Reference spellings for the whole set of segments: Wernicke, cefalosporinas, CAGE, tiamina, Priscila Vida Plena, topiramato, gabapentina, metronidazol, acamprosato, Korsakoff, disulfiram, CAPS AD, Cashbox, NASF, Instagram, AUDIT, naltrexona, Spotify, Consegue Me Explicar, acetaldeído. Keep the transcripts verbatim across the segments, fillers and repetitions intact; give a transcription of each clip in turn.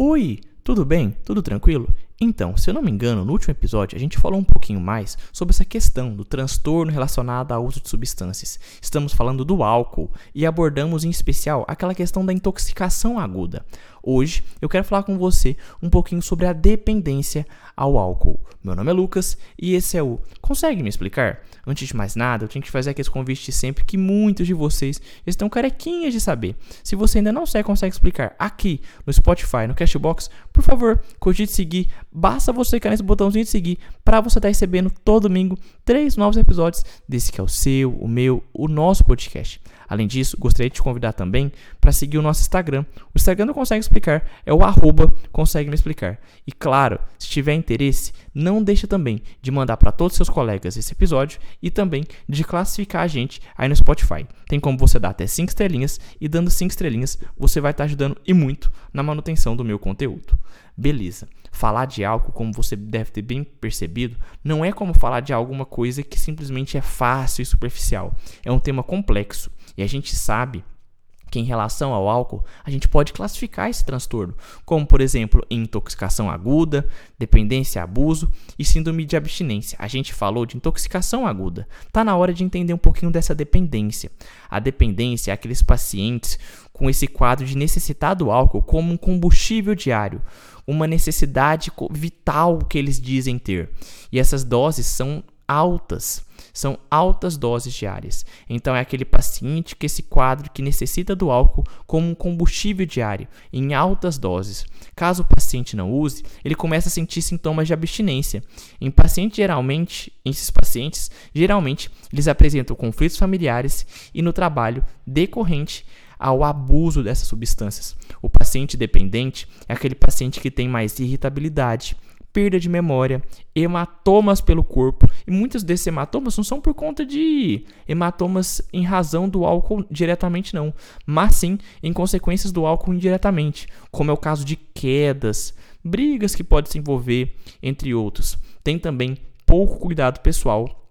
Oi, tudo bem? Tudo tranquilo? Então, se eu não me engano, no último episódio a gente falou um pouquinho mais sobre essa questão do transtorno relacionado ao uso de substâncias. Estamos falando do álcool e abordamos em especial aquela questão da intoxicação aguda. Hoje eu quero falar com você um pouquinho sobre a dependência ao álcool. Meu nome é Lucas e esse é o Consegue Me Explicar? Antes de mais nada, eu tenho que fazer aqueles convites de sempre que muitos de vocês estão carequinhas de saber. Se você ainda não sabe, consegue explicar aqui no Spotify, no Cashbox, por favor, cogite seguir. Basta você clicar nesse botãozinho de seguir para você estar recebendo todo domingo três novos episódios desse que é o seu, o meu, o nosso podcast. Além disso, gostaria de te convidar também para seguir o nosso Instagram. O Instagram do Consegue Explicar é o arroba Consegue Me Explicar. E claro, se tiver interesse, não deixa também de mandar para todos os seus colegas esse episódio e também de classificar a gente aí no Spotify. Tem como você dar até cinco estrelinhas e dando cinco estrelinhas você vai estar ajudando e muito na manutenção do meu conteúdo. Beleza, falar de álcool, como você deve ter bem percebido, não é como falar de alguma coisa que simplesmente é fácil e superficial. É um tema complexo e a gente sabe que em relação ao álcool, a gente pode classificar esse transtorno, como por exemplo, intoxicação aguda, dependência, abuso e síndrome de abstinência. A gente falou de intoxicação aguda. Está na hora de entender um pouquinho dessa dependência. A dependência é aqueles pacientes com esse quadro de necessitar do álcool como um combustível diário, uma necessidade vital que eles dizem ter. E essas doses são altas, são altas doses diárias. Então é aquele paciente que esse quadro que necessita do álcool como um combustível diário, em altas doses. Caso o paciente não use, ele começa a sentir sintomas de abstinência. Em pacientes geralmente, esses pacientes, geralmente, eles apresentam conflitos familiares e no trabalho decorrente ao abuso dessas substâncias. O paciente dependente é aquele paciente que tem mais irritabilidade, perda de memória, hematomas pelo corpo, e muitos desses hematomas não são por conta de hematomas em razão do álcool diretamente não, mas sim em consequências do álcool indiretamente, como é o caso de quedas, brigas que pode se envolver, entre outros. Tem também pouco cuidado pessoal,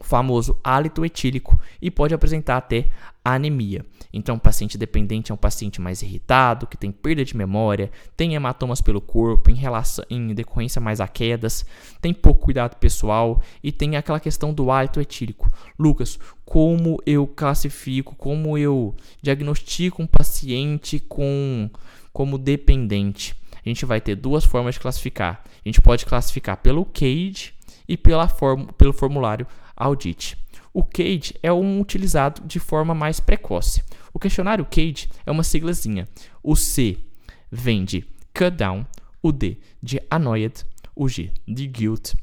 o famoso hálito etílico, e pode apresentar até anemia. Então, o paciente dependente é um paciente mais irritado, que tem perda de memória, tem hematomas pelo corpo, em, relação, em decorrência mais a quedas, tem pouco cuidado pessoal e tem aquela questão do hálito etílico. Lucas, como eu classifico, como eu diagnostico um paciente com, como dependente? A gente vai ter duas formas de classificar. A gente pode classificar pelo CAGE e pela form- pelo formulário AUDIT. O CAGE é um utilizado de forma mais precoce. O questionário CAGE é uma siglazinha. O C vem de Cut Down, o D de Annoyed, o G de Guilt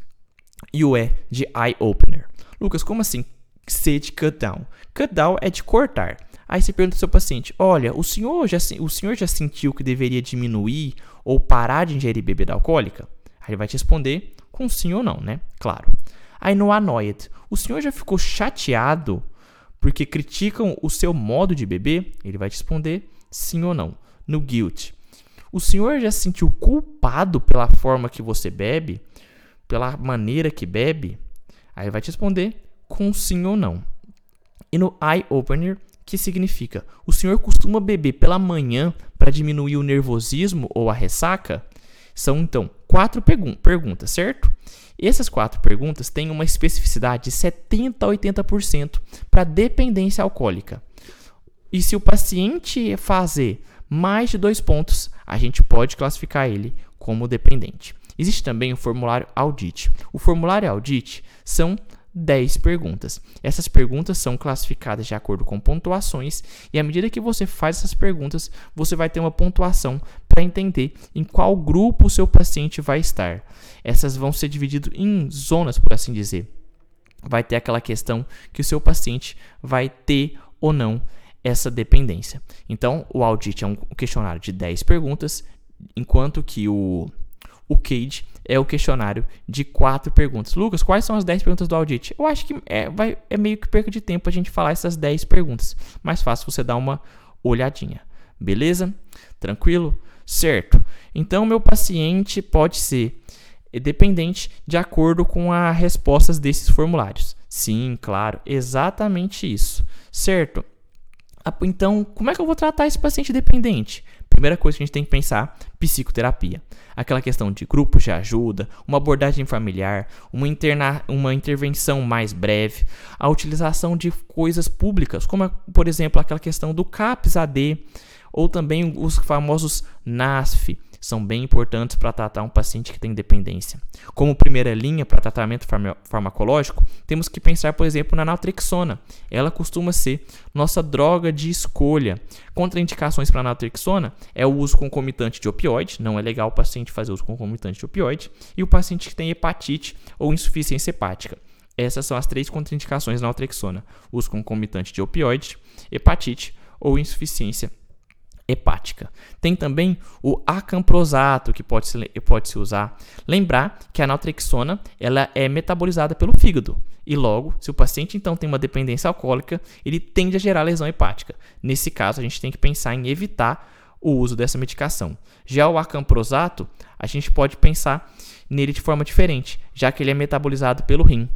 e o E de Eye Opener. Lucas, como assim C de Cut Down? Cut Down é de cortar. Aí você pergunta ao seu paciente, olha, o senhor já, o senhor já sentiu que deveria diminuir ou parar de ingerir bebida alcoólica? Aí ele vai te responder com sim ou não, né? Claro. Aí no Annoyed, o senhor já ficou chateado porque criticam o seu modo de beber? Ele vai te responder sim ou não. No Guilt, o senhor já se sentiu culpado pela forma que você bebe? Pela maneira que bebe? Aí ele vai te responder com sim ou não. E no Eye Opener, que significa, o senhor costuma beber pela manhã para diminuir o nervosismo ou a ressaca? São, então, quatro pergun- perguntas, certo? Essas quatro perguntas têm uma especificidade de setenta por cento a oitenta por cento para dependência alcoólica. E se o paciente fazer mais de dois pontos, a gente pode classificar ele como dependente. Existe também o formulário AUDIT. O formulário AUDIT são dez perguntas. Essas perguntas são classificadas de acordo com pontuações e à medida que você faz essas perguntas, você vai ter uma pontuação para entender em qual grupo o seu paciente vai estar. Essas vão ser divididas em zonas, por assim dizer. Vai ter aquela questão que o seu paciente vai ter ou não essa dependência. Então, o AUDIT é um questionário de dez perguntas, enquanto que o O CAGE é o questionário de quatro perguntas. Lucas, quais são as dez perguntas do AUDIT? Eu acho que é, vai, é meio que perca de tempo a gente falar essas dez perguntas. Mais fácil você dar uma olhadinha. Beleza? Tranquilo? Certo. Então, meu paciente pode ser dependente de acordo com as respostas desses formulários. Sim, claro. Exatamente isso. Certo? Então, como é que eu vou tratar esse paciente dependente? Primeira coisa que a gente tem que pensar, psicoterapia. Aquela questão de grupos de ajuda, uma abordagem familiar, uma, interna... uma intervenção mais breve, a utilização de coisas públicas, como, por exemplo, aquela questão do CAPS A D, ou também os famosos N A S F, são bem importantes para tratar um paciente que tem dependência. Como primeira linha para tratamento farm... farmacológico, temos que pensar, por exemplo, na naltrexona. Ela costuma ser nossa droga de escolha. Contraindicações para a naltrexona é o uso concomitante de opioide, não é legal o paciente fazer uso concomitante de opioide, e o paciente que tem hepatite ou insuficiência hepática. Essas são as três contraindicações da naltrexona: uso concomitante de opioide, hepatite ou insuficiência hepática. hepática. Tem também o acamprosato, que pode se, pode se usar. Lembrar que a naltrexona ela é metabolizada pelo fígado e logo, se o paciente então tem uma dependência alcoólica, ele tende a gerar lesão hepática. Nesse caso, a gente tem que pensar em evitar o uso dessa medicação. Já o acamprosato, a gente pode pensar nele de forma diferente, já que ele é metabolizado pelo rim.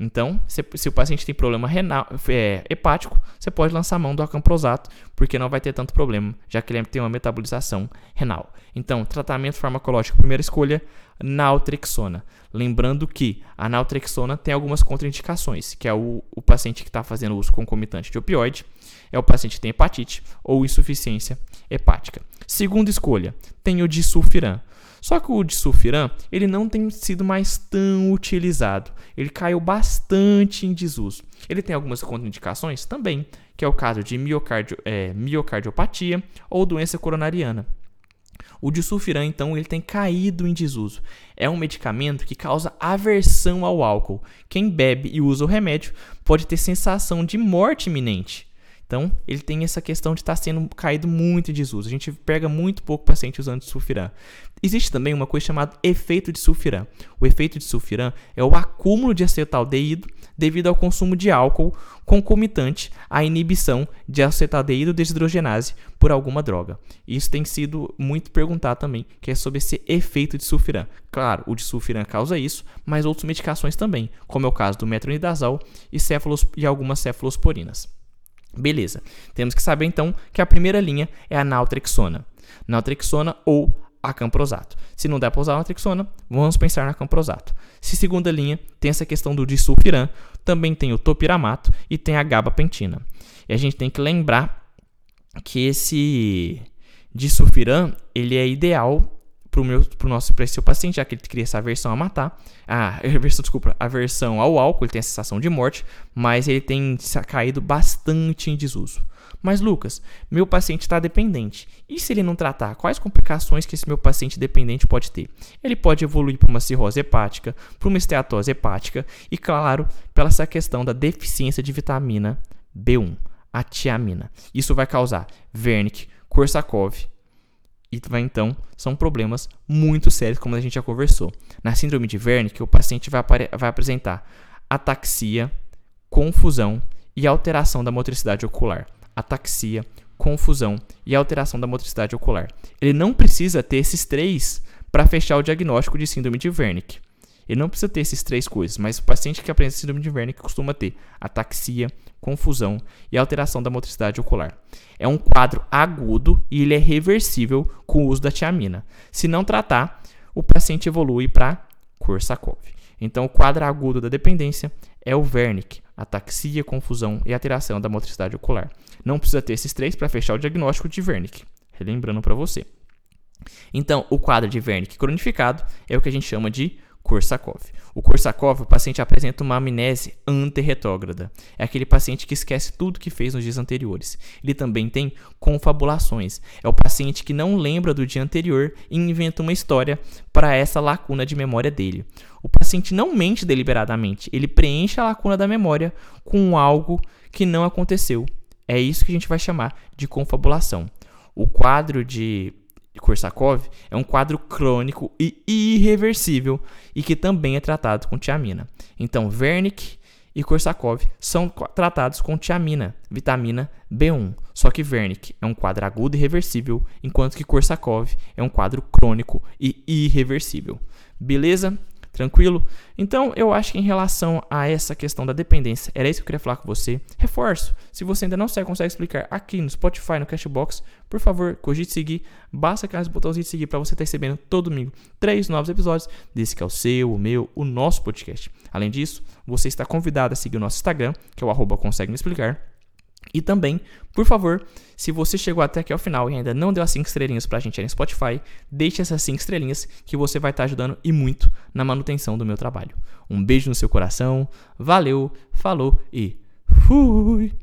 Então, se, se o paciente tem problema renal, é, hepático, você pode lançar a mão do acamprosato, porque não vai ter tanto problema, já que ele tem uma metabolização renal. Então, tratamento farmacológico, primeira escolha, naltrexona. Lembrando que a naltrexona tem algumas contraindicações, que é o, o paciente que está fazendo uso concomitante de opioide, é o paciente que tem hepatite ou insuficiência hepática. Segunda escolha, tem o disulfiram. Só que o disulfiram, ele não tem sido mais tão utilizado. Ele caiu bastante em desuso. Ele tem algumas contraindicações também, que é o caso de miocardio, é, miocardiopatia ou doença coronariana. O disulfiram, então, ele tem caído em desuso. É um medicamento que causa aversão ao álcool. Quem bebe e usa o remédio pode ter sensação de morte iminente. Então, ele tem essa questão de estar sendo caído muito em desuso. A gente pega muito pouco paciente usando disulfiram. Existe também uma coisa chamada efeito disulfiram. O efeito disulfiram é o acúmulo de acetaldeído devido ao consumo de álcool concomitante à inibição de acetaldeído desidrogenase por alguma droga. Isso tem sido muito perguntado também, que é sobre esse efeito disulfiram. Claro, o disulfiram causa isso, mas outras medicações também, como é o caso do metronidazol e, cefalos, e algumas cefalosporinas. Beleza, temos que saber então que a primeira linha é a naltrexona. Naltrexona ou acamprosato. Se não der para usar a naltrexona, vamos pensar no acamprosato. Se segunda linha, tem essa questão do disulfiram, também tem o topiramato e tem a gabapentina. E a gente tem que lembrar que esse disulfiram, ele é ideal para o meu, pro nosso, para esse paciente, já que ele cria essa aversão a matar, ah, aversão, desculpa, aversão ao álcool, ele tem a sensação de morte, mas ele tem caído bastante em desuso. Mas Lucas, meu paciente está dependente, e se ele não tratar, quais complicações que esse meu paciente dependente pode ter? Ele pode evoluir para uma cirrose hepática, para uma esteatose hepática e, claro, pela essa questão da deficiência de vitamina B um, a tiamina. Isso vai causar Wernicke, Korsakoff, e vai, então, são problemas muito sérios, como a gente já conversou. Na síndrome de Wernicke, o paciente vai, apare- vai apresentar ataxia, confusão e alteração da motricidade ocular. Ataxia, confusão e alteração da motricidade ocular. Ele não precisa ter esses três para fechar o diagnóstico de síndrome de Wernicke. Ele não precisa ter esses três coisas, mas o paciente que apresenta síndrome de Wernicke costuma ter ataxia, confusão e alteração da motricidade ocular. É um quadro agudo e ele é reversível com o uso da tiamina. Se não tratar, o paciente evolui para Korsakoff. Então, o quadro agudo da dependência é o Wernicke, ataxia, confusão e alteração da motricidade ocular. Não precisa ter esses três para fechar o diagnóstico de Wernicke. Relembrando para você. Então, o quadro de Wernicke cronificado é o que a gente chama de Korsakoff. O Korsakoff, o paciente apresenta uma amnésia anterretrógrada. É aquele paciente que esquece tudo que fez nos dias anteriores. Ele também tem confabulações. É o paciente que não lembra do dia anterior e inventa uma história para essa lacuna de memória dele. O paciente não mente deliberadamente. Ele preenche a lacuna da memória com algo que não aconteceu. É isso que a gente vai chamar de confabulação. O quadro de Korsakoff é um quadro crônico e irreversível e que também é tratado com tiamina. Então, Wernicke e Korsakoff são tratados com tiamina, vitamina B um. Só que Wernicke é um quadro agudo e irreversível, enquanto que Korsakoff é um quadro crônico e irreversível. Beleza? Tranquilo? Então, eu acho que em relação a essa questão da dependência, era isso que eu queria falar com você. Reforço, se você ainda não sabe, consegue explicar aqui no Spotify, no Cashbox, por favor, cogite seguir. Basta clicar nesse botãozinho de seguir para você estar recebendo todo domingo três novos episódios desse que é o seu, o meu, o nosso podcast. Além disso, você está convidado a seguir o nosso Instagram, que é o arroba Consegue Me Explicar. E também, por favor, se você chegou até aqui ao final e ainda não deu as cinco estrelinhas pra gente aí no Spotify, deixe essas cinco estrelinhas que você vai estar ajudando e muito na manutenção do meu trabalho. Um beijo no seu coração, valeu, falou e fui!